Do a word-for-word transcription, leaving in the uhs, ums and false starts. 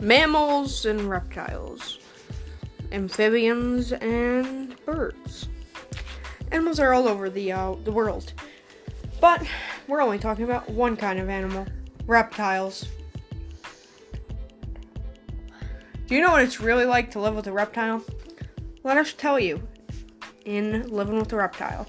mammals and reptiles, amphibians and birds. Animals are all over the uh, the world, but we're only talking about one kind of animal, reptiles. Do you know what it's really like to live with a reptile? Let us tell you in Living with a Reptile.